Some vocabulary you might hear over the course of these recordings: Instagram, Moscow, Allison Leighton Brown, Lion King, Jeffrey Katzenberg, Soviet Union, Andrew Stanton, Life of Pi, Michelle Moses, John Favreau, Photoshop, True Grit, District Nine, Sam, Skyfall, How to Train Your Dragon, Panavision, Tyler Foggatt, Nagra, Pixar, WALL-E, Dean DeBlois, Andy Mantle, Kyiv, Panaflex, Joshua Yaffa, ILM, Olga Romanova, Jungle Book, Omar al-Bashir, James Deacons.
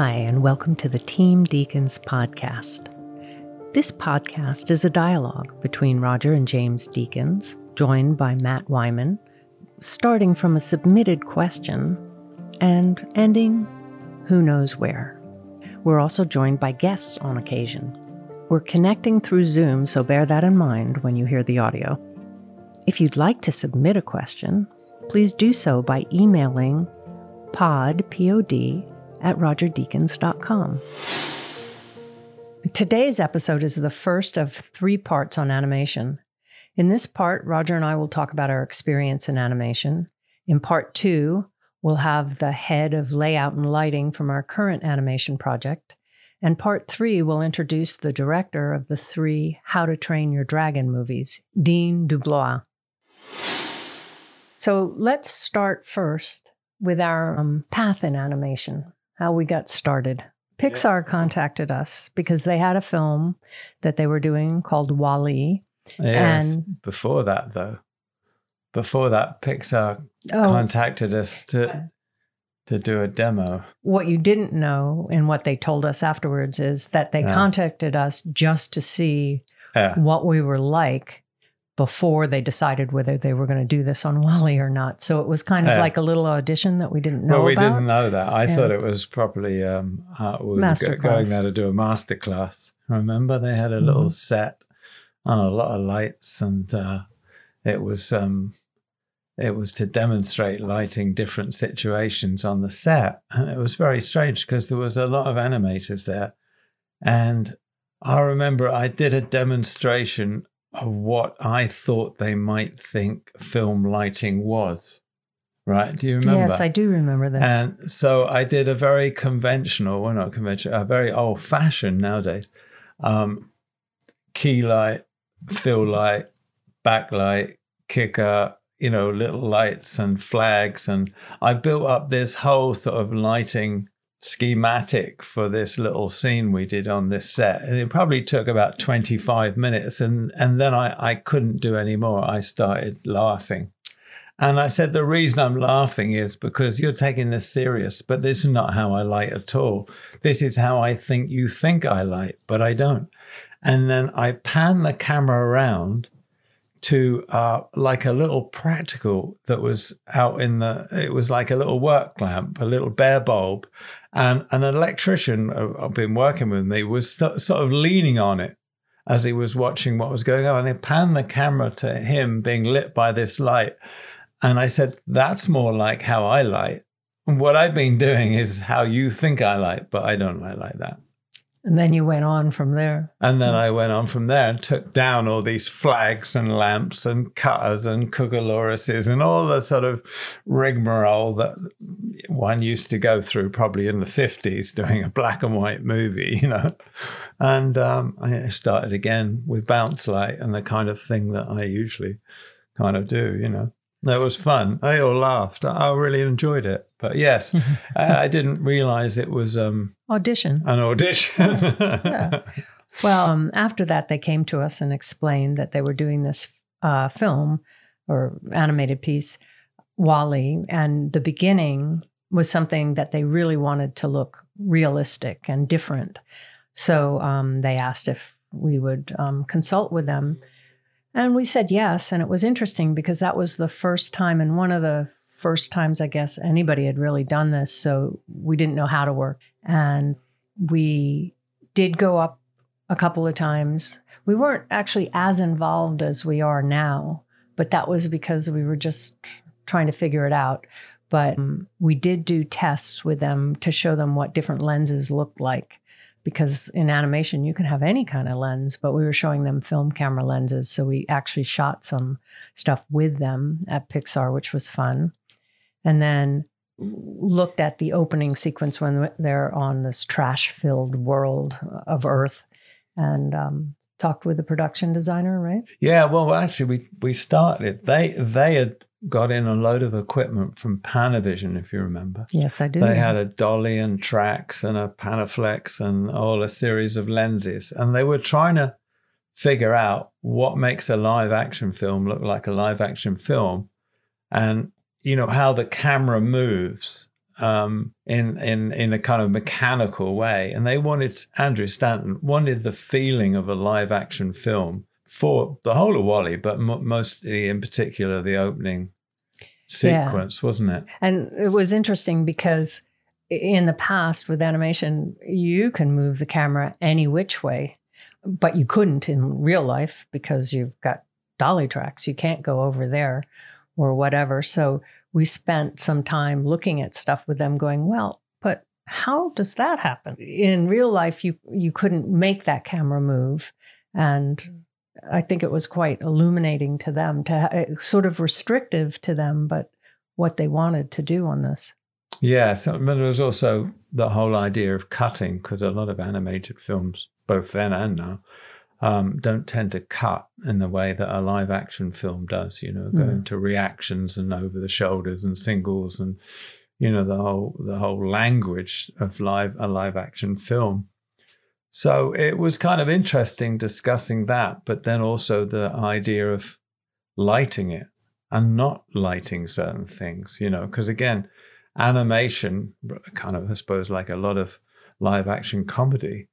Hi, and welcome to the Team Deacons podcast. This podcast is a dialogue between Roger and James Deacons, joined by Matt Wyman, starting from a submitted question and ending who knows where. We're also joined by guests on occasion. We're connecting through Zoom, so bear that in mind when you hear the audio. If you'd like to submit a question, please do so by emailing pod at rogerdeakins.com. Today's episode is the first of three parts on animation. In this part, Roger and I will talk about our experience in animation. In part two, we'll have the head of layout and lighting from our current animation project. And part three, we'll introduce the director of the three How to Train Your Dragon movies, Dean DeBlois. So let's start first with our path in animation, how we got started. Pixar contacted us because they had a film that they were doing called WALL-E. Yes, and before that, Pixar contacted us to do a demo. What you didn't know and what they told us afterwards is that they contacted us just to see what we were like before they decided whether they were going to do this on WALL-E or not. So it was kind of like a little audition that we didn't know about. Well, we didn't know that. I thought it was probably we were going there to do a masterclass. Remember, they had a little set and a lot of lights, and it was to demonstrate lighting different situations on the set. And it was very strange because there was a lot of animators there. And I remember I did a demonstration of what I thought they might think film lighting was, right? Do you remember? Yes, I do remember this. And so I did a very a very old-fashioned nowadays, key light, fill light, backlight, kicker, little lights and flags. And I built up this whole sort of lighting schematic for this little scene we did on this set, and it probably took about 25 minutes and then I couldn't do any more. I started laughing, and I said, the reason I'm laughing is because you're taking this serious, but this is not how I light at all. This is how I think you think I light, but I don't. And then I pan the camera around to like a little practical that was out it was like a little work lamp, a little bare bulb. And an electrician I've been working with me was sort of leaning on it as he was watching what was going on. And I panned the camera to him being lit by this light. And I said, that's more like how I light. And what I've been doing is how you think I light, but I don't light like that. And then you went on from there. And then I went on from there and took down all these flags and lamps and cutters and cuckalorises and all the sort of rigmarole that one used to go through probably in the 50s doing a black and white movie, And I started again with bounce light and the kind of thing that I usually kind of do, That was fun. They all laughed. I really enjoyed it. But yes, I didn't realize it was an audition. Yeah. Well, after that, they came to us and explained that they were doing this film or animated piece, WALL-E, and the beginning was something that they really wanted to look realistic and different. So they asked if we would consult with them. And we said yes, and it was interesting because that was the first time and one of the first times, I guess, anybody had really done this, so we didn't know how to work. And we did go up a couple of times. We weren't actually as involved as we are now, but that was because we were just trying to figure it out. But we did do tests with them to show them what different lenses looked like. Because in animation, you can have any kind of lens, but we were showing them film camera lenses. So we actually shot some stuff with them at Pixar, which was fun. And then looked at the opening sequence when they're on this trash-filled world of Earth and talked with the production designer, right? Yeah, well, actually, we started. They had got in a load of equipment from Panavision, if you remember. Yes, I do. They had a dolly and tracks and a Panaflex and all a series of lenses. And they were trying to figure out what makes a live action film look like a live action film and, how the camera moves in a kind of mechanical way. And they wanted, Andrew Stanton wanted the feeling of a live action film for the whole of WALL-E, but mostly in particular the opening sequence, wasn't it? And it was interesting because in the past with animation, you can move the camera any which way, but you couldn't in real life because you've got dolly tracks. You can't go over there or whatever. So we spent some time looking at stuff with them going, well, but how does that happen? In real life, you couldn't make that camera move. And I think it was quite illuminating to them, to sort of restrictive to them, but what they wanted to do on this. Yes, but there was also the whole idea of cutting, because a lot of animated films, both then and now, don't tend to cut in the way that a live action film does, you know, going to reactions and over the shoulders and singles and, you know, the whole language of a live action film. So it was kind of interesting discussing that, but then also the idea of lighting it and not lighting certain things, you know, because again, animation, kind of, I suppose, like a lot of live action comedy,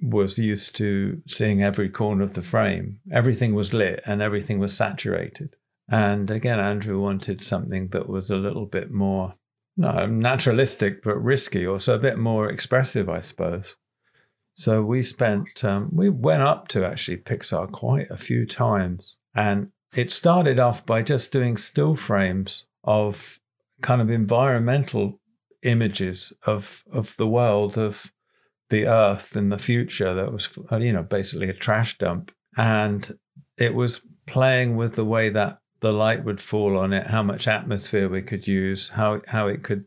was used to seeing every corner of the frame. Everything was lit and everything was saturated. And again, Andrew wanted something that was a little bit more, no, naturalistic, but risky, also a bit more expressive, I suppose. So we went up to actually Pixar quite a few times. And it started off by just doing still frames of kind of environmental images of the world, of the earth in the future, that was, you know, basically a trash dump. And it was playing with the way that the light would fall on it, how much atmosphere we could use, how it could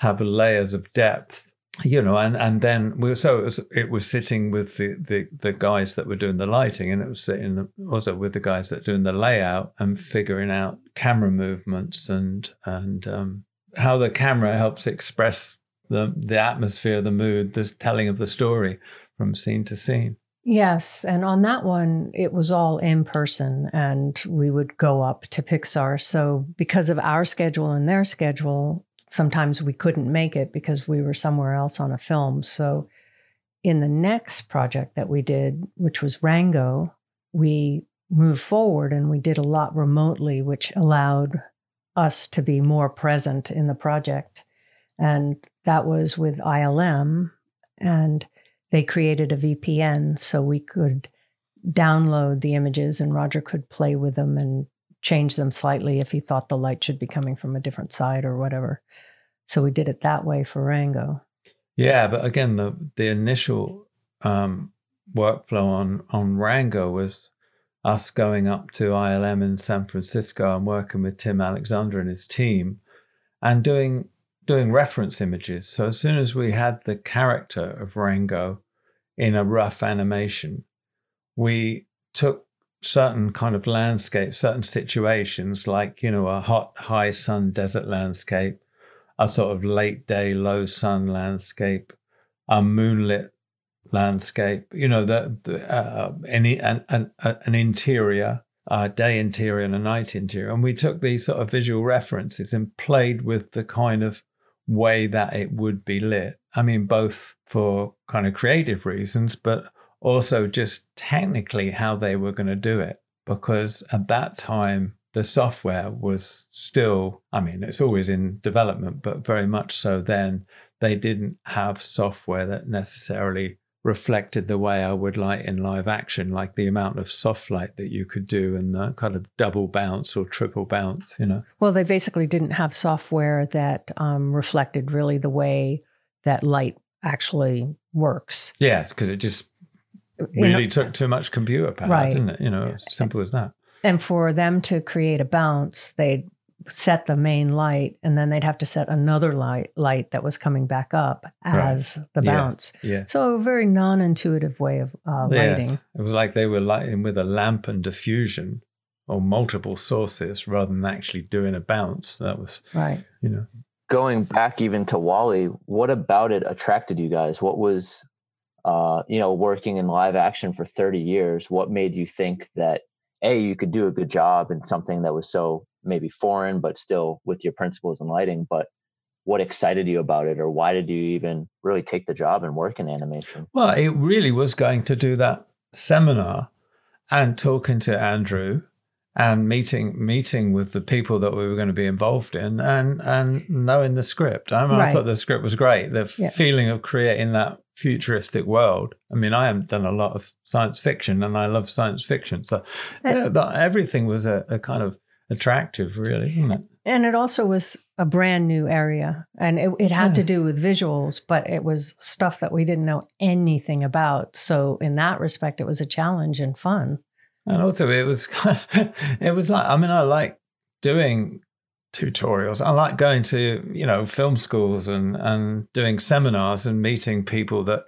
have layers of depth, you know, and then it was sitting with the guys that were doing the lighting, and it was sitting also with the guys that were doing the layout and figuring out camera movements and how the camera helps express the atmosphere, the mood, the telling of the story from scene to scene. Yes. And on that one, it was all in person, and we would go up to Pixar. So because of our schedule and their schedule, sometimes we couldn't make it because we were somewhere else on a film. So in the next project that we did, which was Rango, we moved forward and we did a lot remotely, which allowed us to be more present in the project. And that was with ILM, and they created a VPN so we could download the images and Roger could play with them and change them slightly if he thought the light should be coming from a different side or whatever. So we did it that way for Rango. Yeah, but again, the initial workflow on Rango was us going up to ILM in San Francisco and working with Tim Alexander and his team and doing reference images. So as soon as we had the character of Rango in a rough animation, we took certain kind of landscapes, certain situations, like, you know, a hot, high sun desert landscape, a sort of late day, low sun landscape, a moonlit landscape, you know, an interior, a day interior and a night interior. And we took these sort of visual references and played with the kind of way that it would be lit. I mean, both for kind of creative reasons, but also just technically how they were going to do it. Because at that time, the software was still, I mean, it's always in development, but very much so then, they didn't have software that necessarily reflected the way I would light in live action, like the amount of soft light that you could do and the kind of double bounce or triple bounce, you know. Well, they basically didn't have software that reflected really the way that light actually works. Yes, because it just really took too much computer power, right, didn't it? You know, as simple as that. And for them to create a bounce, they'd set the main light, and then they'd have to set another light that was coming back up as the bounce. Yes. So a very non-intuitive way of lighting. Yes. It was like they were lighting with a lamp and diffusion or multiple sources rather than actually doing a bounce. That was, right. You know. Going back even to WALL-E, what about it attracted you guys? What was, you know, working in live action for 30 years, what made you think that, A, you could do a good job in something that was so maybe foreign, but still with your principles in lighting, but what excited you about it, or why did you even really take the job and work in animation? Well, it really was going to do that seminar and talking to Andrew and meeting with the people that we were going to be involved in, and knowing the script. I thought the script was great. The feeling of creating that futuristic world. I mean, I haven't done a lot of science fiction, and I love science fiction. So everything was a kind of attractive, really, isn't it? And it also was a brand new area, and it had to do with visuals, but it was stuff that we didn't know anything about. So in that respect, it was a challenge and fun. And also it was kind of, it was like, I mean, I like doing tutorials. I like going to, you know, film schools and doing seminars and meeting people that,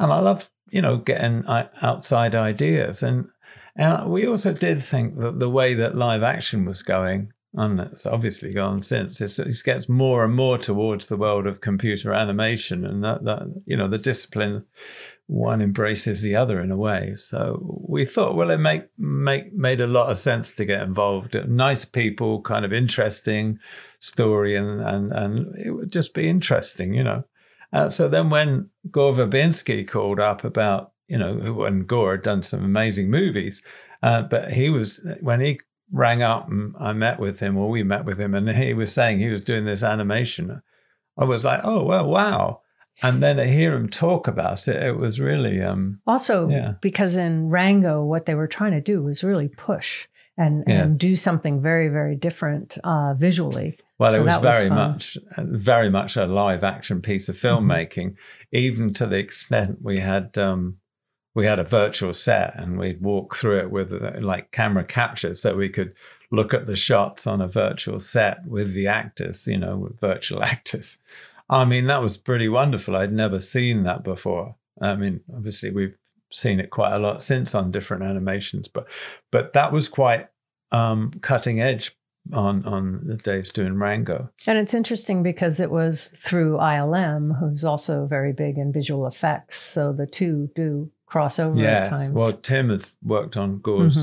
and I love, you know, getting outside ideas. And we also did think that the way that live action was going, and it's obviously gone since, it gets more and more towards the world of computer animation, and that you know, the discipline, one embraces the other in a way. So we thought, well, it made a lot of sense to get involved. Nice people, kind of interesting story, and it would just be interesting, you know. So then when Gore Verbinski called up about, you know, and Gore had done some amazing movies, but he was, when he rang up and I met with him, or we met with him, and he was saying he was doing this animation, I was like, oh, well, wow. And then to hear him talk about it, it was really... because in Rango, what they were trying to do was really push and do something very, very different visually. Well, so it was very much a live action piece of filmmaking, even to the extent we had a virtual set, and we'd walk through it with like camera capture, so we could look at the shots on a virtual set with the actors, you know, with virtual actors. I mean, that was pretty wonderful. I'd never seen that before. I mean, obviously we've seen it quite a lot since on different animations, but that was quite cutting edge on the days doing Rango. And it's interesting because it was through ILM, who's also very big in visual effects. So the two do cross over at times. Yes, well, Tim has worked on Gore's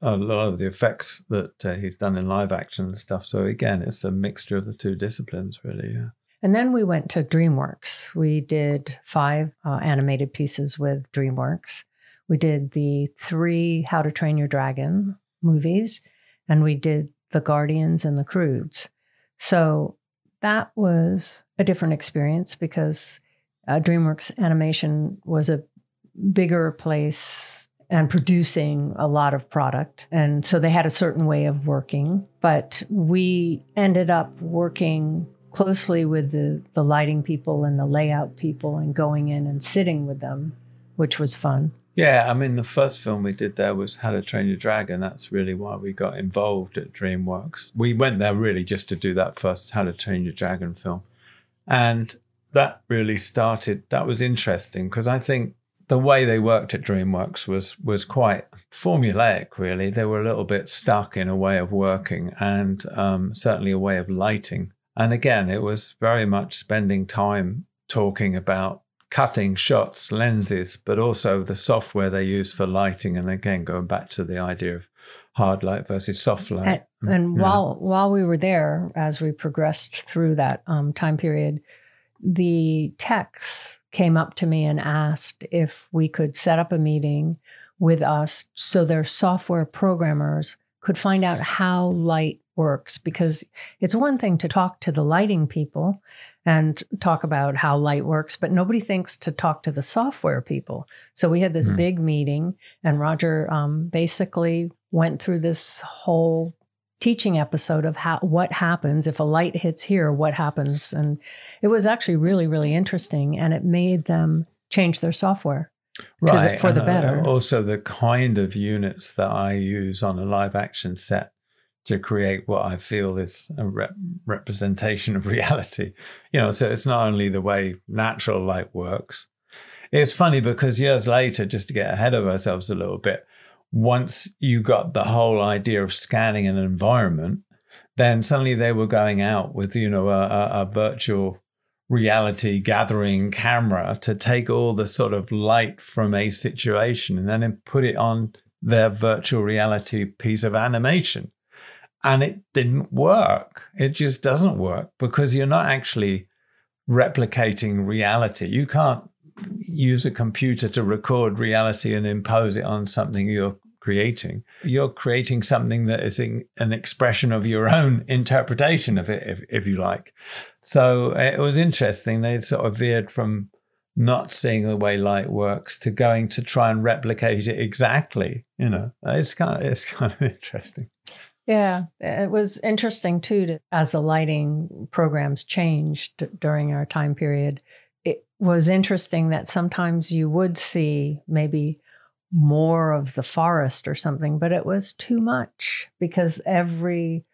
a lot of the effects that he's done in live action and stuff. So again, it's a mixture of the two disciplines, really, yeah. And then we went to DreamWorks. We did 5 animated pieces with DreamWorks. We did the 3 How to Train Your Dragon movies, and we did The Guardians and The Croods. So that was a different experience because DreamWorks Animation was a bigger place and producing a lot of product. And so they had a certain way of working, but we ended up working closely with the lighting people and the layout people, and going in and sitting with them, which was fun. Yeah, I mean, the first film we did there was How to Train Your Dragon. That's really why we got involved at DreamWorks. We went there really just to do that first How to Train Your Dragon film. And that really started, that was interesting, because I think the way they worked at DreamWorks was quite formulaic, really. They were a little bit stuck in a way of working, and certainly a way of lighting. And again, it was very much spending time talking about cutting shots, lenses, but also the software they use for lighting. And again, going back to the idea of hard light versus soft light. And while we were there, as we progressed through that time period, the techs came up to me and asked if we could set up a meeting with us so their software programmers could find out how light works, because it's one thing to talk to the lighting people and talk about how light works, but nobody thinks to talk to the software people. So we had this big meeting, and Roger basically went through this whole teaching episode of what happens if a light hits here, what happens. And it was actually really, really interesting, and it made them change their software. Right. For the better. Also the kind of units that I use on a live action set to create what I feel is a representation of reality. You know, so it's not only the way natural light works. It's funny because years later, just to get ahead of ourselves a little bit, once you got the whole idea of scanning an environment, then suddenly they were going out with, you know, a virtual reality gathering camera to take all the sort of light from a situation and then put it on their virtual reality piece of animation. And it didn't work. It just doesn't work because you're not actually replicating reality. You can't use a computer to record reality and impose it on something you're creating. You're creating something that is an expression of your own interpretation of it, if you like. So it was interesting. They sort of veered from not seeing the way light works to going to try and replicate it exactly. You know, it's kind of interesting. Yeah, it was interesting too, as the lighting programs changed during our time period. It was interesting that sometimes you would see maybe more of the forest or something, but it was too much because every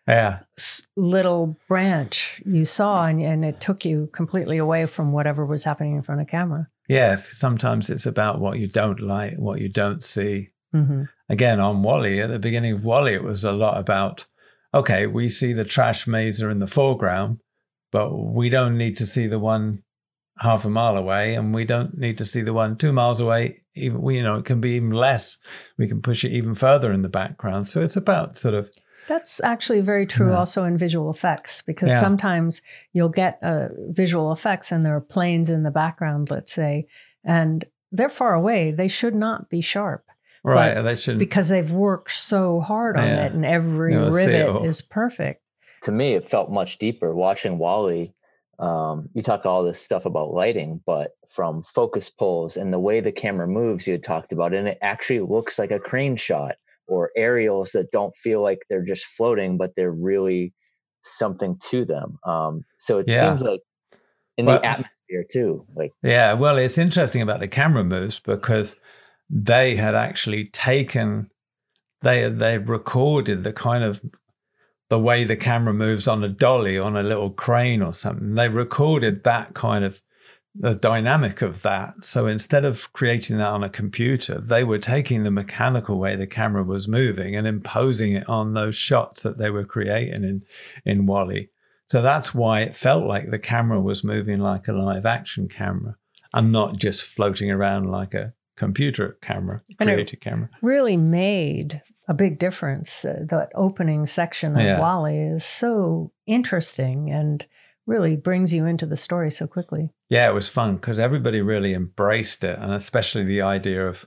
little branch you saw and it took you completely away from whatever was happening in front of camera. Yes, sometimes it's about what you don't like, what you don't see. Mm-hmm. Again, on WALL-E, at the beginning of WALL-E, it was a lot about, okay, we see the trash maze are in the foreground, but we don't need to see the one half a mile away, and we don't need to see the one 2 miles away. Even, you know, it can be even less. We can push it even further in the background. So it's about sort of... That's actually very true also in visual effects, because sometimes you'll get visual effects and there are planes in the background, let's say, and they're far away. They should not be sharp. Right, and they shouldn't. Because they've worked so hard on it, and every rivet is perfect. To me, it felt much deeper watching WALL-E. You talked all this stuff about lighting, but from focus pulls and the way the camera moves, you had talked about, and it actually looks like a crane shot or aerials that don't feel like they're just floating, but they're really something to them. So it seems like in the atmosphere too. Well, it's interesting about the camera moves because they had actually taken, they recorded the kind of the way the camera moves on a dolly, on a little crane or something. They recorded that kind of, the dynamic of that. So instead of creating that on a computer, they were taking the mechanical way the camera was moving and imposing it on those shots that they were creating in WALL-E. So that's why it felt like the camera was moving like a live action camera and not just floating around like a computer camera, creative camera. Really made a big difference. That opening section of WALL-E is so interesting and really brings you into the story so quickly. Yeah, it was fun because everybody really embraced it, and especially the idea of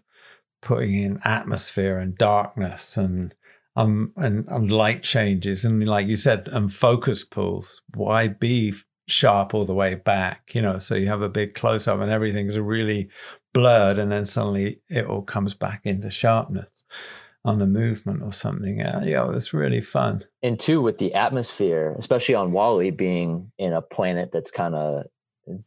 putting in atmosphere and darkness and light changes and, like you said, and focus pulls. Why be sharp all the way back? You know, so you have a big close up and everything's a really blurred, and then suddenly it all comes back into sharpness on the movement or something. Yeah, it was really fun. And too, with the atmosphere, especially on WALL-E, being in a planet that's kind of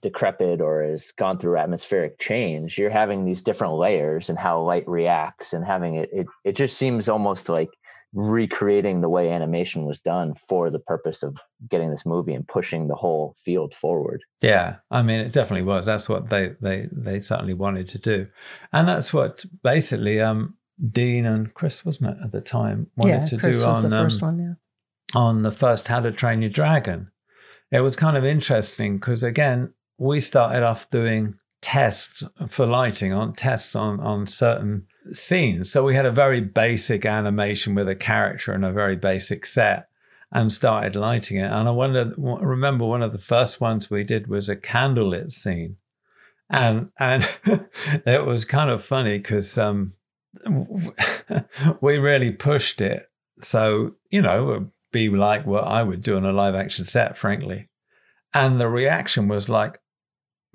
decrepit or has gone through atmospheric change, you're having these different layers and how light reacts and having it just seems almost like recreating the way animation was done for the purpose of getting this movie and pushing the whole field forward. Yeah, I mean, it definitely was. That's what they certainly wanted to do. And that's what basically Dean and Chris, wasn't it, at the time, wanted to Chris do was on the first one, on the first How to Train Your Dragon. It was kind of interesting because, again, we started off doing tests for lighting, on tests on certain scenes. So we had a very basic animation with a character and a very basic set and started lighting it. And I remember one of the first ones we did was a candlelit scene. And it was kind of funny because we really pushed it. So, you know, it'd be like what I would do on a live action set, frankly. And the reaction was like,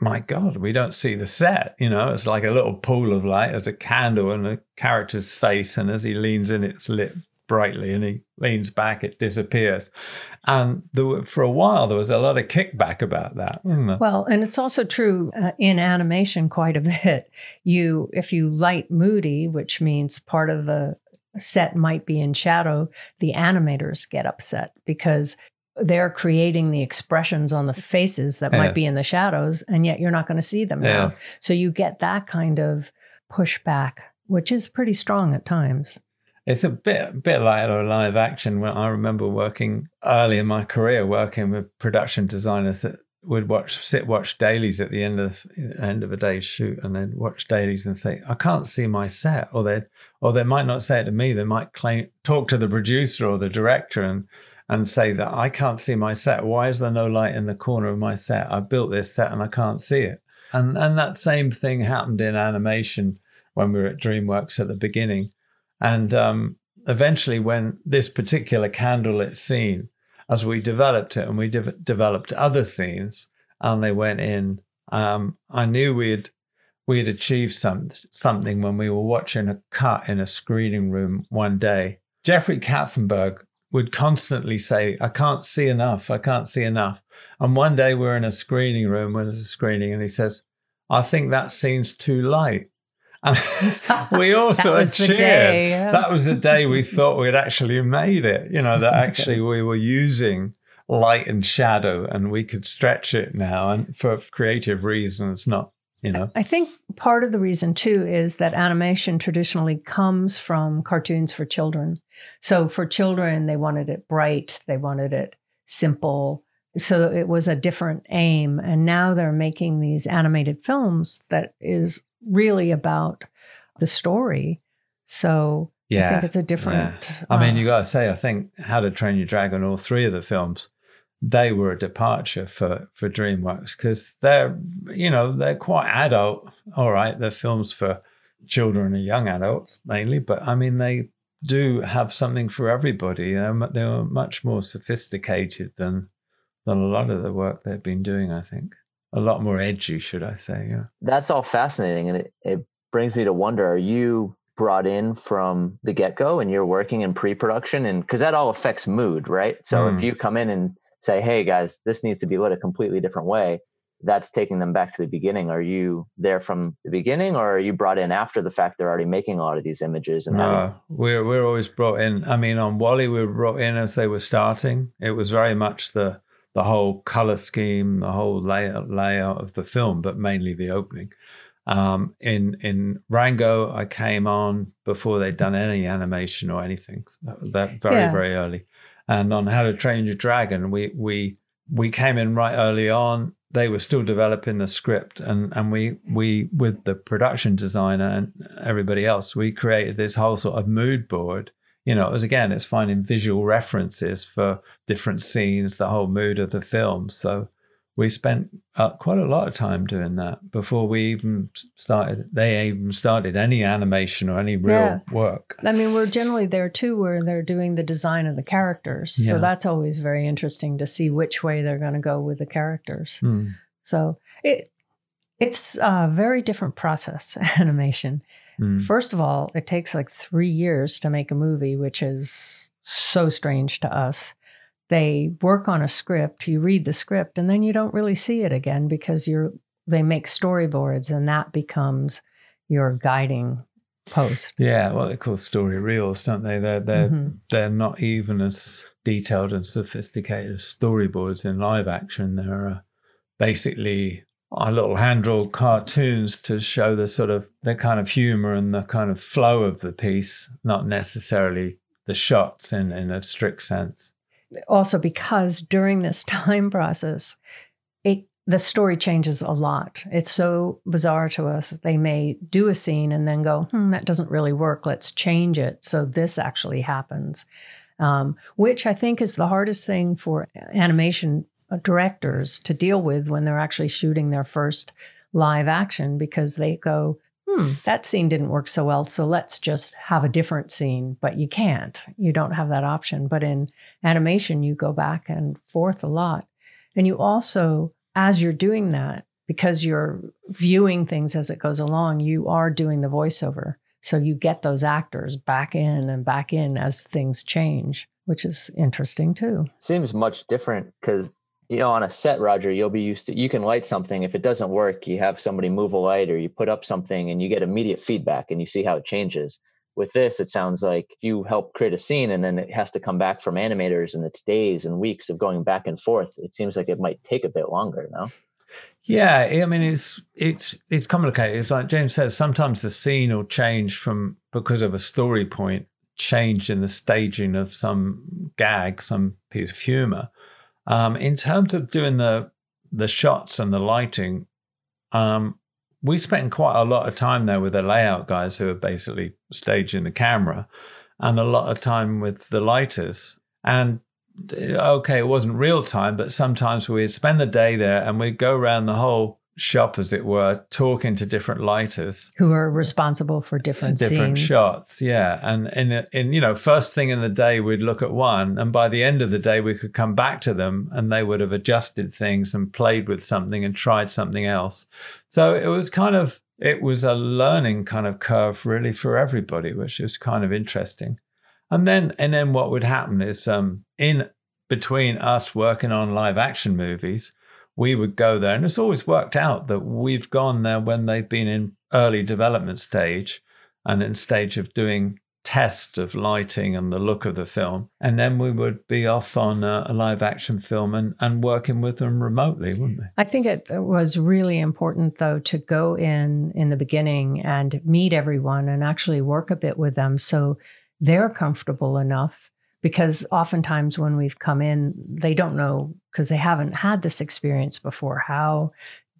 my God, we don't see the set. You know, it's like a little pool of light. There's a candle and a character's face. And as he leans in, it's lit brightly. And he leans back, it disappears. And for a while, there was a lot of kickback about that, wasn't there? Well, and it's also true in animation quite a bit. If you light moody, which means part of the set might be in shadow, the animators get upset because they're creating the expressions on the faces that might be in the shadows, and yet you're not going to see them now. So you get that kind of pushback, which is pretty strong at times. It's a bit like a live action. When I remember working early in my career, working with production designers that would watch dailies at the end of a day's shoot, and they'd watch dailies and say, I can't see my set, or they might not say it to me, they might talk to the producer or the director and say that I can't see my set. Why is there no light in the corner of my set? I built this set and I can't see it. And that same thing happened in animation when we were at DreamWorks at the beginning. And eventually when this particular candlelit scene, as we developed it and we developed other scenes and they went in, I knew we had achieved something when we were watching a cut in a screening room one day. Jeffrey Katzenberg would constantly say, I can't see enough, I can't see enough. And one day we're in a screening room when there's a screening and he says, I think that scene's too light. And we also cheered. Yeah. That was the day we thought we'd actually made it, you know, that actually we were using light and shadow and we could stretch it now, and for creative reasons, not, you know. I think part of the reason too is that animation traditionally comes from cartoons for children. So for children, they wanted it bright, they wanted it simple. So it was a different aim. And now they're making these animated films that is really about the story. So yeah, I think it's a different... Yeah. I mean, you got to say, I think How to Train Your Dragon, all three of the films, they were a departure for DreamWorks because they're quite adult. All right, they're films for children and young adults mainly, but I mean, they do have something for everybody. They were much more sophisticated than a lot of the work they've been doing, I think. A lot more edgy, should I say, yeah. That's all fascinating, and it brings me to wonder, are you brought in from the get-go and you're working in pre-production? And because that all affects mood, right? So if you come in and say, hey, guys, this needs to be lit a completely different way, that's taking them back to the beginning. Are you there from the beginning, or are you brought in after the fact? They're already making a lot of these images. And we're always brought in. I mean, on WALL-E, we were brought in as they were starting. It was very much the whole color scheme, the whole layout of the film, but mainly the opening. In Rango, I came on before they'd done any animation or anything. So that very early. And on How to Train Your Dragon, we came in right early on. They were still developing the script, and we with the production designer and everybody else, we created this whole sort of mood board. You know, it's finding visual references for different scenes, the whole mood of the film. So we spent quite a lot of time doing that before they even started any animation or any real work. I mean, we're generally there too, where they're doing the design of the characters. Yeah. So that's always very interesting to see which way they're going to go with the characters. Mm. So it's a very different process, animation. First of all, it takes like 3 years to make a movie, which is so strange to us. They work on a script, you read the script, and then you don't really see it again because they make storyboards and that becomes your guiding post. Yeah, well, they call story reels, don't they? They're not even as detailed and sophisticated as storyboards in live action. They're basically... our little hand-drawn cartoons to show the kind of humor and the kind of flow of the piece, not necessarily the shots in a strict sense. Also, because during this time process, the story changes a lot. It's so bizarre to us. They may do a scene and then go, that doesn't really work. Let's change it. So this actually happens, which I think is the hardest thing for animation directors to deal with when they're actually shooting their first live action, because they go, that scene didn't work so well, so let's just have a different scene. But you can't. You don't have that option. But in animation, you go back and forth a lot. And you also, as you're doing that, because you're viewing things as it goes along, you are doing the voiceover. So you get those actors back in as things change, which is interesting too. Seems much different because... you know, on a set, Roger, you'll be used to, you can light something. If it doesn't work, you have somebody move a light or you put up something and you get immediate feedback and you see how it changes. With this, it sounds like you help create a scene and then it has to come back from animators and it's days and weeks of going back and forth. It seems like it might take a bit longer, no? Yeah, I mean, it's complicated. It's like James says, sometimes the scene will change because of a story point, change in the staging of some gag, some piece of humor. In terms of doing the the shots and the lighting. We spent quite a lot of time there with the layout guys who are basically staging the camera, and a lot of time with the lighters. And okay, it wasn't real time, but sometimes we'd spend the day there and we'd go around the whole shop, as it were, talking to different lighters who are responsible for different scenes. Shots. Yeah. And in you know, first thing in the day we'd look at one, and by the end of the day we could come back to them and they would have adjusted things and played with something and tried something else. So it was a learning kind of curve really for everybody, which is kind of interesting. And then what would happen is in between us working on live action movies, we would go there, and it's always worked out that we've gone there when they've been in early development stage and in stage of doing tests of lighting and the look of the film. And then we would be off on a live action film and working with them remotely, wouldn't we? I think it was really important, though, to go in the beginning and meet everyone and actually work a bit with them so they're comfortable enough, because oftentimes when we've come in, they don't know, because they haven't had this experience before. How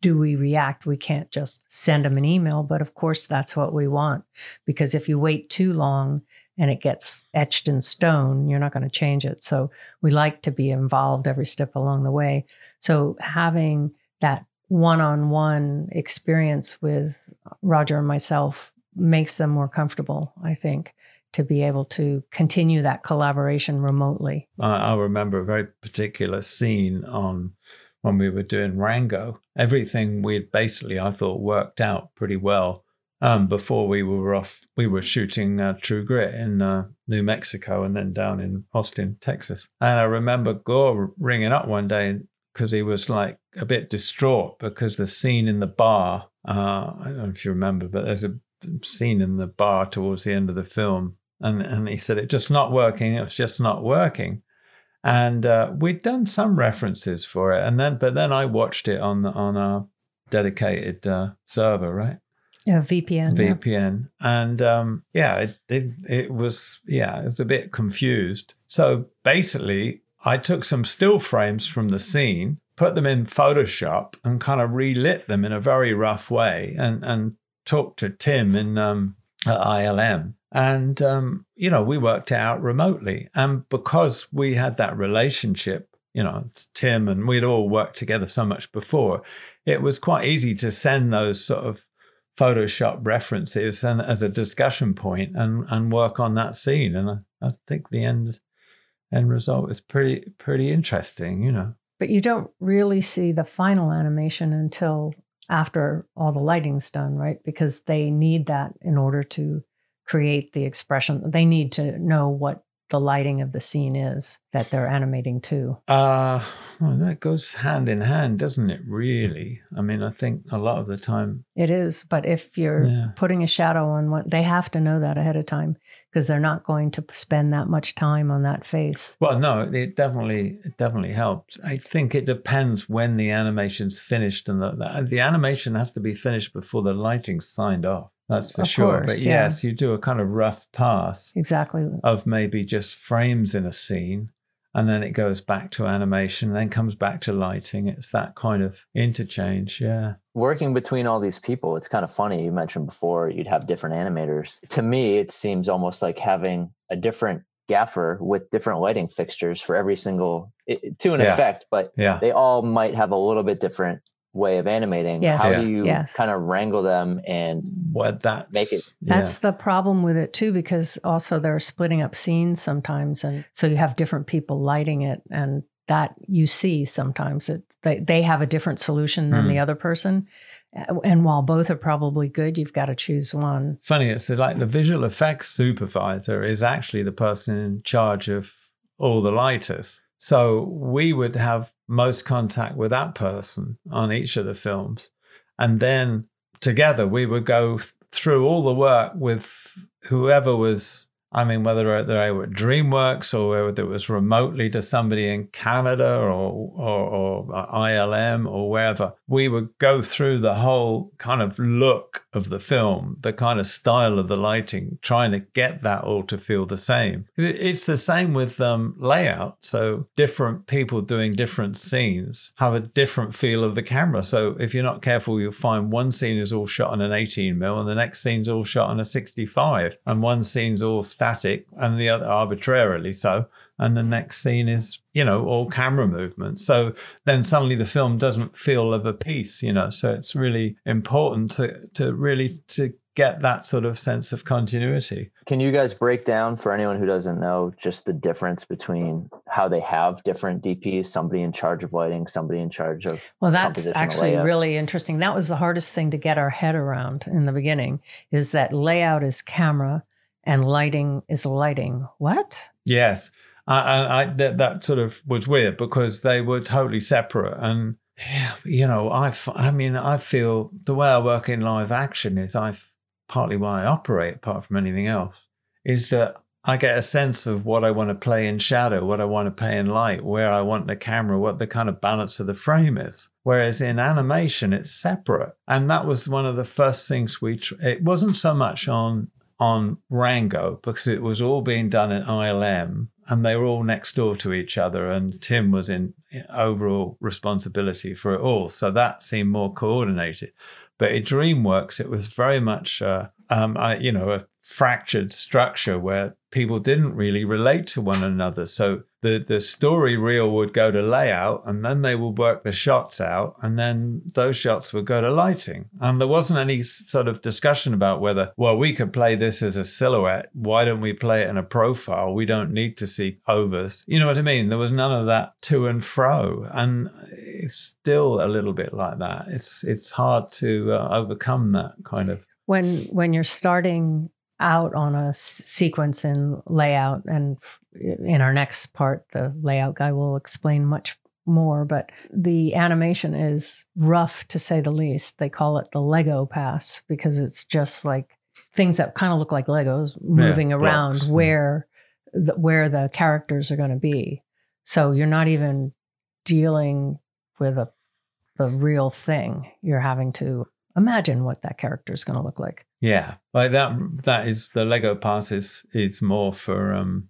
do we react? We can't just send them an email, but of course that's what we want, because if you wait too long and it gets etched in stone, you're not going to change it. So we like to be involved every step along the way. So having that one-on-one experience with Roger and myself makes them more comfortable, I think, to be able to continue that collaboration remotely. I remember a very particular scene on when we were doing Rango. Everything we'd basically, I thought, worked out pretty well before we were off. We were shooting True Grit in New Mexico and then down in Austin, Texas. And I remember Gore ringing up one day because he was like a bit distraught because the scene in the bar, I don't know if you remember, but there's a scene in the bar towards the end of the film, and he said it's just not working, and we'd done some references for it, but then I watched it on our dedicated server, right? Yeah, VPN. And it was a bit confused. So basically I took some still frames from the scene, put them in Photoshop and kind of relit them in a very rough way, and talked to Tim in at ILM, and we worked it out remotely. And because we had that relationship, it's Tim, and we'd all worked together so much before, it was quite easy to send those sort of Photoshop references and as a discussion point and work on that scene. And I think the end result is pretty interesting, But you don't really see the final animation until after all the lighting's done, right? Because they need that in order to create the expression. They need to know what the lighting of the scene is that they're animating to. That goes hand in hand, doesn't it, really? I mean, I think a lot of the time it is, but if you're putting a shadow on one, they have to know that ahead of time, because they're not going to spend that much time on that face. Well, no, it definitely helps. I think it depends when the animation's finished, and the animation has to be finished before the lighting's signed off. That's for sure. But yes, you do a kind of rough pass of maybe just frames in a scene, and then it goes back to animation, then comes back to lighting. It's that kind of interchange, yeah. Working between all these people, it's kind of funny. You mentioned before you'd have different animators. To me, it seems almost like having a different gaffer with different lighting fixtures for every single, to an effect, but they all might have a little bit different way of animating. How do you kind of wrangle them and make it? That's the problem with it too, because also they're splitting up scenes sometimes, and so you have different people lighting it, and that you see sometimes they have a different solution than the other person, and while both are probably good, you've got to choose one. Funny, it's like the visual effects supervisor is actually the person in charge of all the lighters. So we would have most contact with that person on each of the films. And then together we would go through all the work with whoever was I mean, whether they were at DreamWorks or whether it was remotely to somebody in Canada or ILM or wherever, we would go through the whole kind of look of the film, the kind of style of the lighting, trying to get that all to feel the same. It's the same with layout. So different people doing different scenes have a different feel of the camera. So if you're not careful, you'll find one scene is all shot on an 18 mil and the next scene's all shot on a 65, and one scene's all static and the other arbitrarily so, and the next scene is, you know, all camera movement. So then suddenly the film doesn't feel of a piece, you know. So it's really important to really get that sort of sense of continuity. Can you guys break down for anyone who doesn't know just the difference between how they have different DPs, somebody in charge of lighting, somebody in charge of compositional layout? Well, that's actually really interesting. That was the hardest thing to get our head around in the beginning, is that layout is camera and lighting is lighting. What? Yes. That sort of was weird because they were totally separate. And, you know, I feel the way I work in live action is partly why I operate, apart from anything else, is that I get a sense of what I want to play in shadow, what I want to play in light, where I want the camera, what the kind of balance of the frame is. Whereas in animation, it's separate. And that was one of the first things it wasn't so much on Rango, because it was all being done in ILM and they were all next door to each other, and Tim was in overall responsibility for it all. So that seemed more coordinated. But at DreamWorks, it was very much a fractured structure where people didn't really relate to one another. So the story reel would go to layout, and then they would work the shots out, and then those shots would go to lighting. And there wasn't any sort of discussion about whether, well, we could play this as a silhouette. Why don't we play it in a profile? We don't need to see overs. You know what I mean? There was none of that to and fro. And it's still a little bit like that. It's hard to overcome that kind of. When you're starting out on a sequence in layout, and in our next part, the layout guy will explain much more, but the animation is rough to say the least. They call it the Lego pass because it's just like things that kind of look like Legos moving around blocks, where the characters are going to be. So you're not even dealing with the real thing. You're having to imagine what that character is going to look like. Yeah, like that is the Lego pass is more for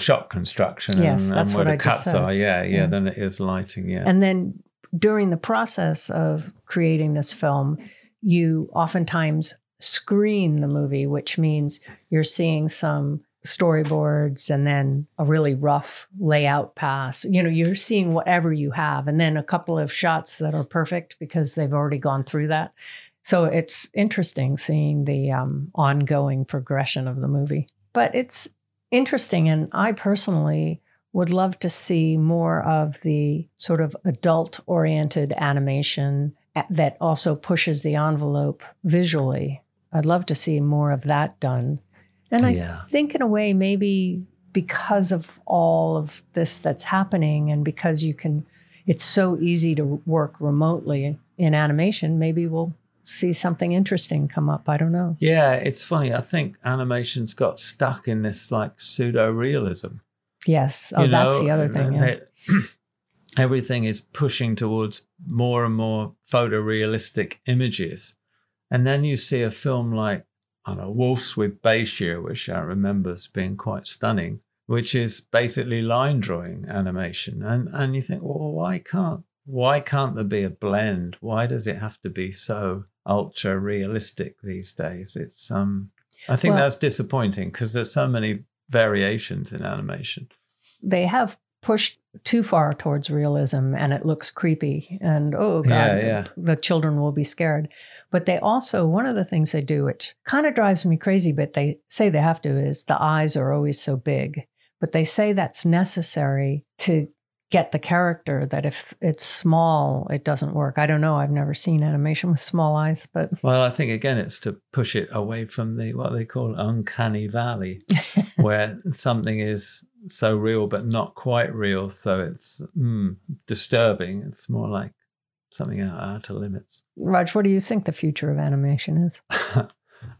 shot construction. Yes, and that's where the cuts are. Yeah. Then it is lighting. Yeah, and then during the process of creating this film, you oftentimes screen the movie, which means you're seeing some storyboards and then a really rough layout pass. You know, you're seeing whatever you have, and then a couple of shots that are perfect because they've already gone through that. So it's interesting seeing the ongoing progression of the movie. But it's interesting, and I personally would love to see more of the sort of adult-oriented animation that also pushes the envelope visually. I'd love to see more of that done. And I think in a way, maybe because of all of this that's happening and because it's so easy to work remotely in animation, maybe we'll see something interesting come up. I don't know. Yeah, it's funny. I think animation's got stuck in this like pseudo-realism. Yes. Oh, that's the other thing. Yeah. Everything is pushing towards more and more photorealistic images. And then you see a film like, I don't know, Wolfs with Bayshire, which I remember as being quite stunning, which is basically line drawing animation. And you think, well, why can't there be a blend? Why does it have to be so ultra realistic these days? It's I think that's disappointing because there's so many variations in animation. They have pushed too far towards realism, and it looks creepy, and oh God, the children will be scared. But they also, one of the things they do, which kind of drives me crazy, but they say they have to, is the eyes are always so big. But they say that's necessary to get the character, that if it's small, it doesn't work. I don't know. I've never seen animation with small eyes, but. Well, I think, again, it's to push it away from the, what they call uncanny valley, where something is so real, but not quite real. So it's disturbing. It's more like something out of limits. Raj, what do you think the future of animation is?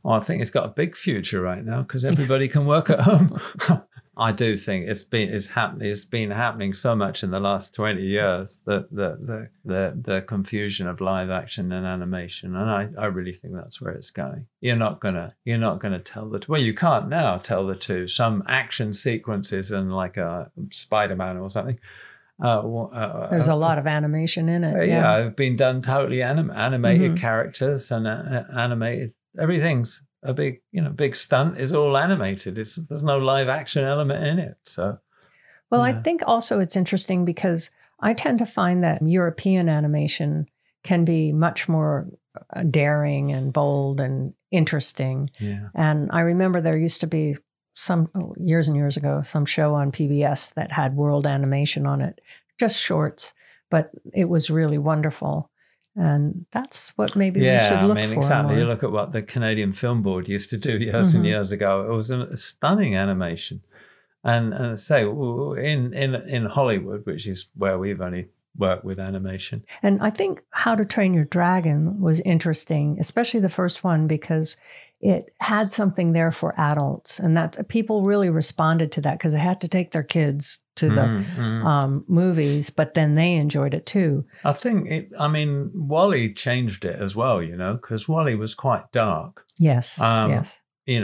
I think it's got a big future right now because everybody can work at home. I do think it's been happening so much in the last 20 years that the confusion of live action and animation, and I really think that's where it's going. You're not gonna tell the well, you can't now tell the two. Some action sequences and like a Spider-Man or something. There's a lot of animation in it. Yeah, I've been done totally animated characters and animated. Everything's a big stunt is all animated. There's no live action element in it. So, well, I think also it's interesting because I tend to find that European animation can be much more daring and bold and interesting. Yeah. And I remember there used to be years and years ago, some show on PBS that had world animation on it, just shorts, but it was really wonderful. And that's what maybe we should look for. Yeah, I mean, exactly. You look at what the Canadian Film Board used to do years and years ago. It was a stunning animation. And say, in Hollywood, which is where we've only worked with animation. And I think How to Train Your Dragon was interesting, especially the first one, because it had something there for adults. And that people really responded to that because they had to take their kids to the movies, but then they enjoyed it too. I think WALL-E changed it as well, because WALL-E was quite dark. Yes, yes. We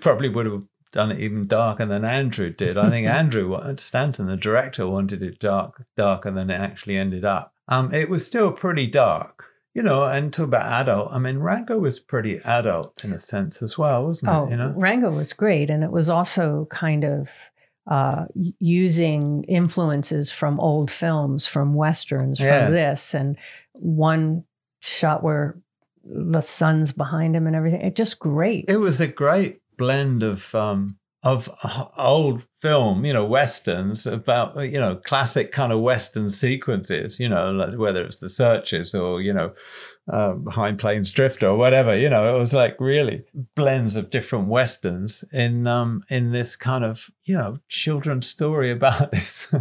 probably would have done it even darker than Andrew did. I think Andrew Stanton, the director, wanted it darker than it actually ended up. It was still pretty dark. And talk about adult. I mean, Rango was pretty adult in a sense as well, wasn't it? Rango was great. And it was also kind of using influences from old films, from Westerns, from this. And one shot where the sun's behind him and everything. It's just great. It was a great blend of old film, Westerns about, classic kind of Western sequences, like whether it's The Searchers or, High Plains Drift or whatever, it was like really blends of different Westerns in this kind of, children's story about this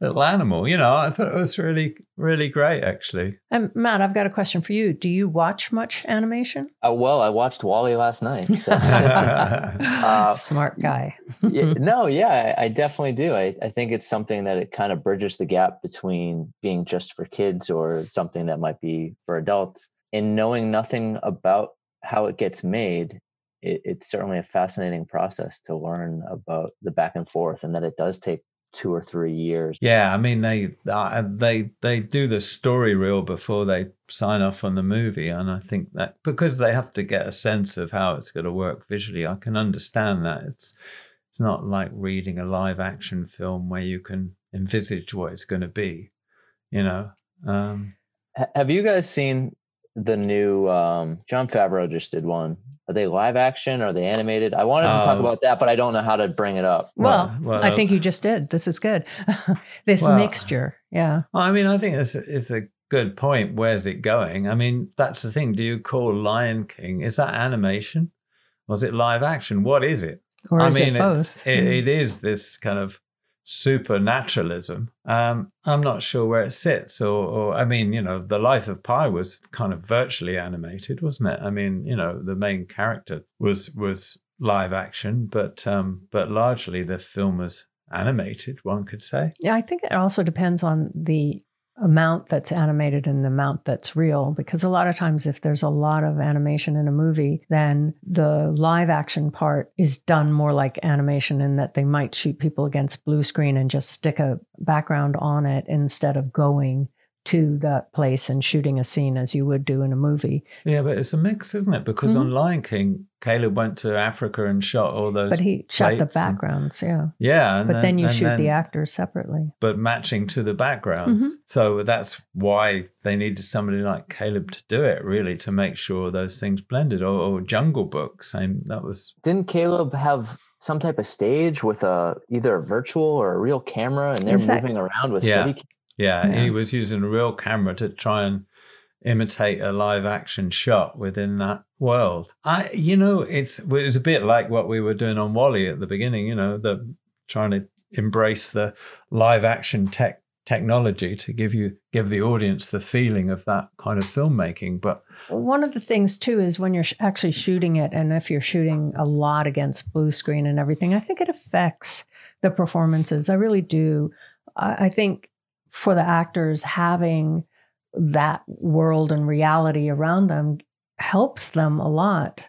little animal. I thought it was really, really great, actually. And Matt, I've got a question for you. Do you watch much animation? Well, I watched WALL-E last night. So. Smart guy. I definitely do. I think it's something that it kind of bridges the gap between being just for kids or something that might be for adults, and knowing nothing about how it gets made. It's certainly a fascinating process to learn about the back and forth, and that it does take 2 or 3 years. Yeah, I mean, they do the story reel before they sign off on the movie, and I think that because they have to get a sense of how it's going to work visually, I can understand that. It's not like reading a live action film where you can envisage what it's going to be, Have you guys seen the new John Favreau just did one? Are they live action? Are they animated? I wanted to talk about that, but I don't know how to bring it up. Well, I think you just did. This is good. Mixture. Yeah. I mean, I think it's a good point. Where's it going? I mean, that's the thing. Do you call Lion King? Is that animation? Or is it live action? What is it? Or is it both? It is this kind of supernaturalism. I'm not sure where it sits The Life of Pi was kind of virtually animated, wasn't it? The main character was live action, but largely the film was animated, one could say. Yeah, I think it also depends on the amount that's animated and the amount that's real, because a lot of times if there's a lot of animation in a movie, then the live action part is done more like animation in that they might shoot people against blue screen and just stick a background on it instead of going to that place and shooting a scene as you would do in a movie. Yeah, but it's a mix, isn't it? Because on Lion King, Caleb went to Africa and shot all those. But he shot the backgrounds, Yeah. And then you shoot the actors separately. But matching to the backgrounds. Mm-hmm. So that's why they needed somebody like Caleb to do it, really, to make sure those things blended. Or Jungle Book, same. Didn't Caleb have some type of stage with either a virtual or a real camera, and they're moving around with Steadicam? Yeah, he was using a real camera to try and imitate a live action shot within that world. It was a bit like what we were doing on WALL-E at the beginning, trying to embrace the live action tech technology to give the audience the feeling of that kind of filmmaking. But one of the things too is when you're actually shooting it, and if you're shooting a lot against blue screen and everything, I think it affects the performances. I really do. I think for the actors, having that world and reality around them helps them a lot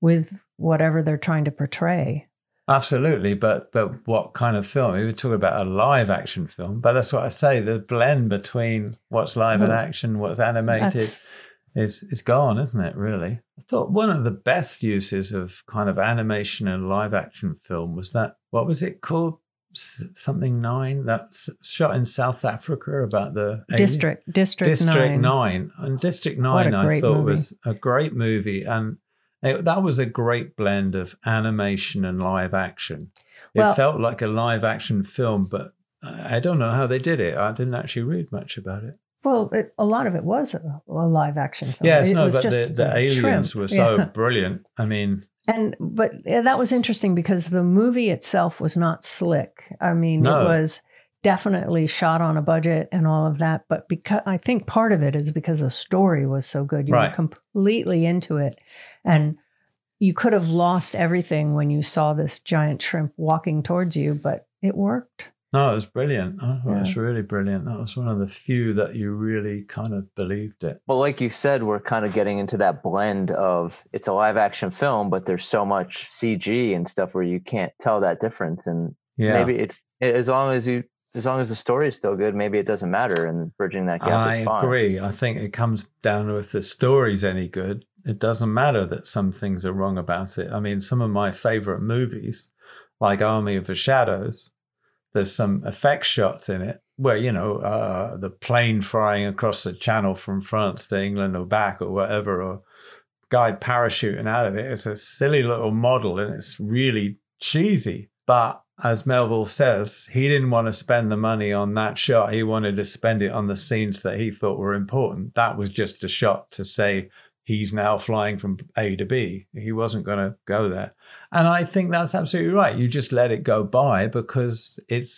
with whatever they're trying to portray. Absolutely, but what kind of film? We were talking about a live action film, but that's what I say, the blend between what's live and action, what's animated is gone, isn't it, really? I thought one of the best uses of kind of animation and live action film was that, what was it called? Something Nine, that's shot in South Africa about the District Nine. And District Nine, I thought, was a great movie, and that was a great blend of animation and live action. It felt like a live action film, but I don't know how they did it. I didn't actually read much about it. Well, a lot of it was a live action film. Yes, the aliens were so brilliant. I mean... But that was interesting because the movie itself was not slick. I mean, It was definitely shot on a budget and all of that. But because I think part of it is because the story was so good, you were completely into it. And you could have lost everything when you saw this giant shrimp walking towards you, but it worked. No, it was brilliant. It was really brilliant. That was one of the few that you really kind of believed it. Well, like you said, we're kind of getting into that blend of it's a live action film, but there's so much CG and stuff where you can't tell that difference. And maybe it's as long as the story is still good, maybe it doesn't matter. And bridging that gap is fine. I agree. I think it comes down to if the story's any good, it doesn't matter that some things are wrong about it. I mean, some of my favorite movies, like Army of the Shadows, there's some effect shots in it where, the plane flying across the channel from France to England or back or whatever, or guy parachuting out of it. It's a silly little model and it's really cheesy. But as Melville says, he didn't want to spend the money on that shot. He wanted to spend it on the scenes that he thought were important. That was just a shot to say he's now flying from A to B. He wasn't going to go there. And I think that's absolutely right. You just let it go by because it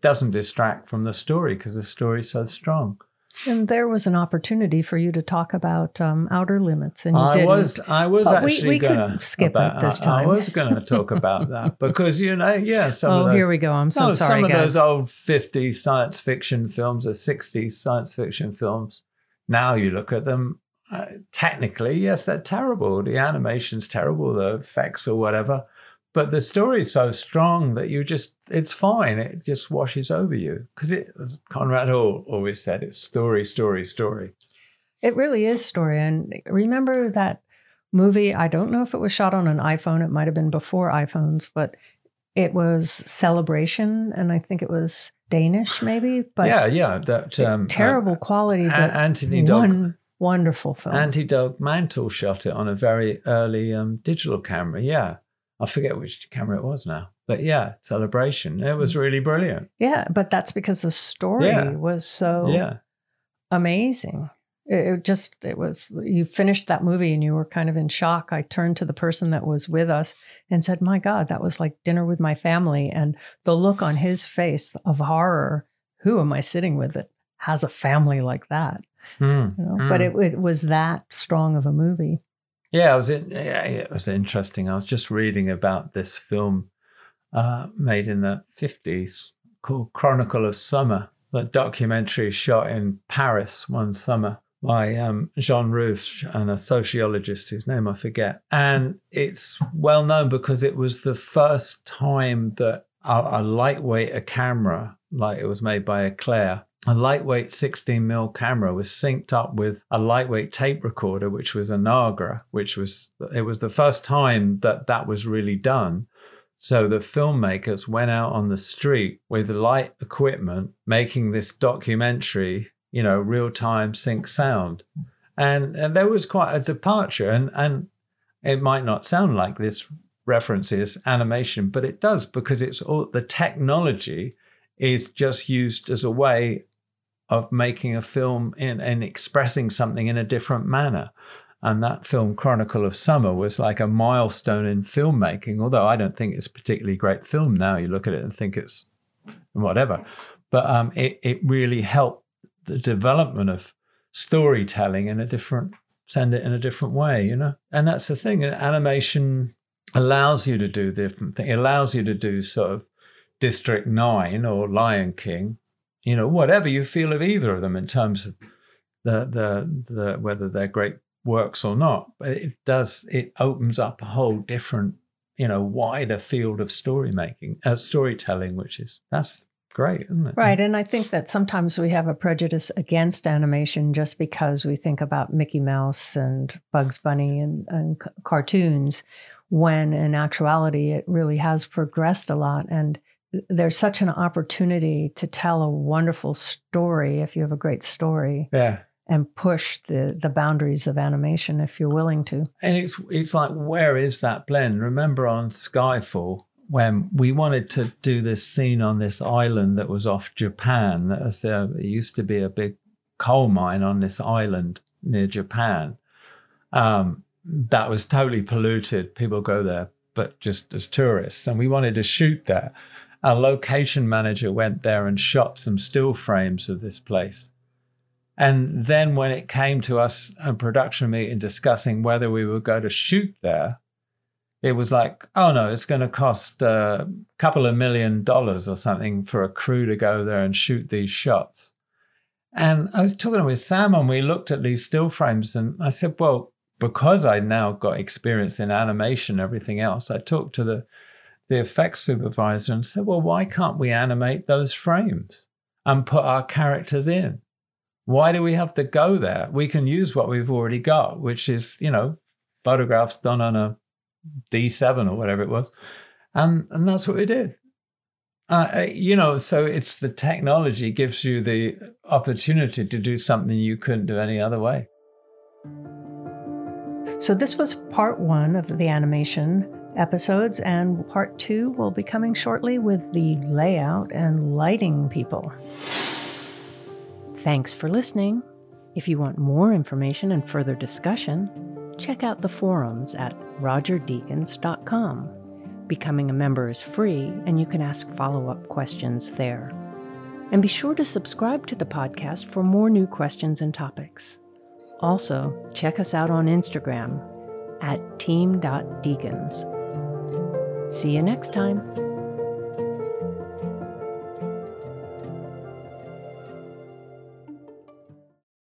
doesn't distract from the story because the story is so strong. And there was an opportunity for you to talk about Outer Limits, and you didn't. I was actually going to skip it this time. I was going to talk about that because some of those, here we go. I'm so sorry, some of those old 50s science fiction films or 60s science fiction films. Now you look at them. Technically, yes, they're terrible. The animation's terrible, the effects or whatever. But the story's so strong that it's fine. It just washes over you. Because as Conrad Hall always said, it's story, story, story. It really is story. And remember that movie, I don't know if it was shot on an iPhone. It might have been before iPhones, but it was Celebration. And I think it was Danish maybe. But that terrible quality. Anthony Dodd. Wonderful film. Andy Mantle shot it on a very early digital camera. Yeah. I forget which camera it was now. But yeah, Celebration. It was really brilliant. Yeah, but that's because the story was so amazing. It was, you finished that movie and you were kind of in shock. I turned to the person that was with us and said, my God, that was like dinner with my family. And the look on his face of horror, who am I sitting with that has a family like that? But it was that strong of a movie. It was interesting. I was just reading about this film made in the 50s called Chronicle of Summer, that documentary shot in Paris one summer by Jean Rouch and a sociologist whose name I forget. And it's well known because it was the first time that a lightweight camera, like it was made by Eclair, a lightweight 16mm camera was synced up with a lightweight tape recorder, which was a Nagra, it was the first time that was really done. So the filmmakers went out on the street with light equipment, making this documentary, real-time sync sound. And there was quite a departure. And it might not sound like this references animation, but it does because it's all the technology is just used as a way of making a film and expressing something in a different manner. And that film, Chronicle of Summer, was like a milestone in filmmaking, although I don't think it's a particularly great film now. You look at it and think it's whatever. But it really helped the development of storytelling in a different, send it in a different way, you know? And that's the thing. Animation allows you to do different things. It allows you to do sort of District 9 or Lion King, you know, whatever you feel of either of them in terms of the whether they're great works or not. But it does, it opens up a whole different, you know, wider field of storytelling, which is, that's great, isn't it? Right. And I think that sometimes we have a prejudice against animation just because we think about Mickey Mouse and Bugs Bunny and cartoons, when in actuality it really has progressed a lot. And there's such an opportunity to tell a wonderful story if you have a great story. Yeah. And push the boundaries of animation if you're willing to. And it's like, where is that blend? Remember on Skyfall, when we wanted to do this scene on this island that was off Japan, there used to be a big coal mine on this island near Japan. That was totally polluted. People go there, but just as tourists. And we wanted to shoot there. Our location manager went there and shot some still frames of this place. And then when it came to us and production meeting discussing whether we would go to shoot there, it was like, oh no, it's going to cost a couple of $1 million or something for a crew to go there and shoot these shots. And I was talking with Sam and we looked at these still frames and I said, well, because I now got experience in animation and everything else, I talked to the effects supervisor and said, well, why can't we animate those frames and put our characters in? Why do we have to go there? We can use what we've already got, which is, you know, photographs done on a D7 or whatever it was. And that's what we did. You know, so it's the technology gives you the opportunity to do something you couldn't do any other way. So this was part one of the animation episodes, and part two will be coming shortly with the layout and lighting people. Thanks for listening. If you want more information and further discussion, check out the forums at rogerdeakins.com. Becoming a member is free, and you can ask follow-up questions there. And be sure to subscribe to the podcast for more new questions and topics. Also, check us out on Instagram at team.deacons. See you next time.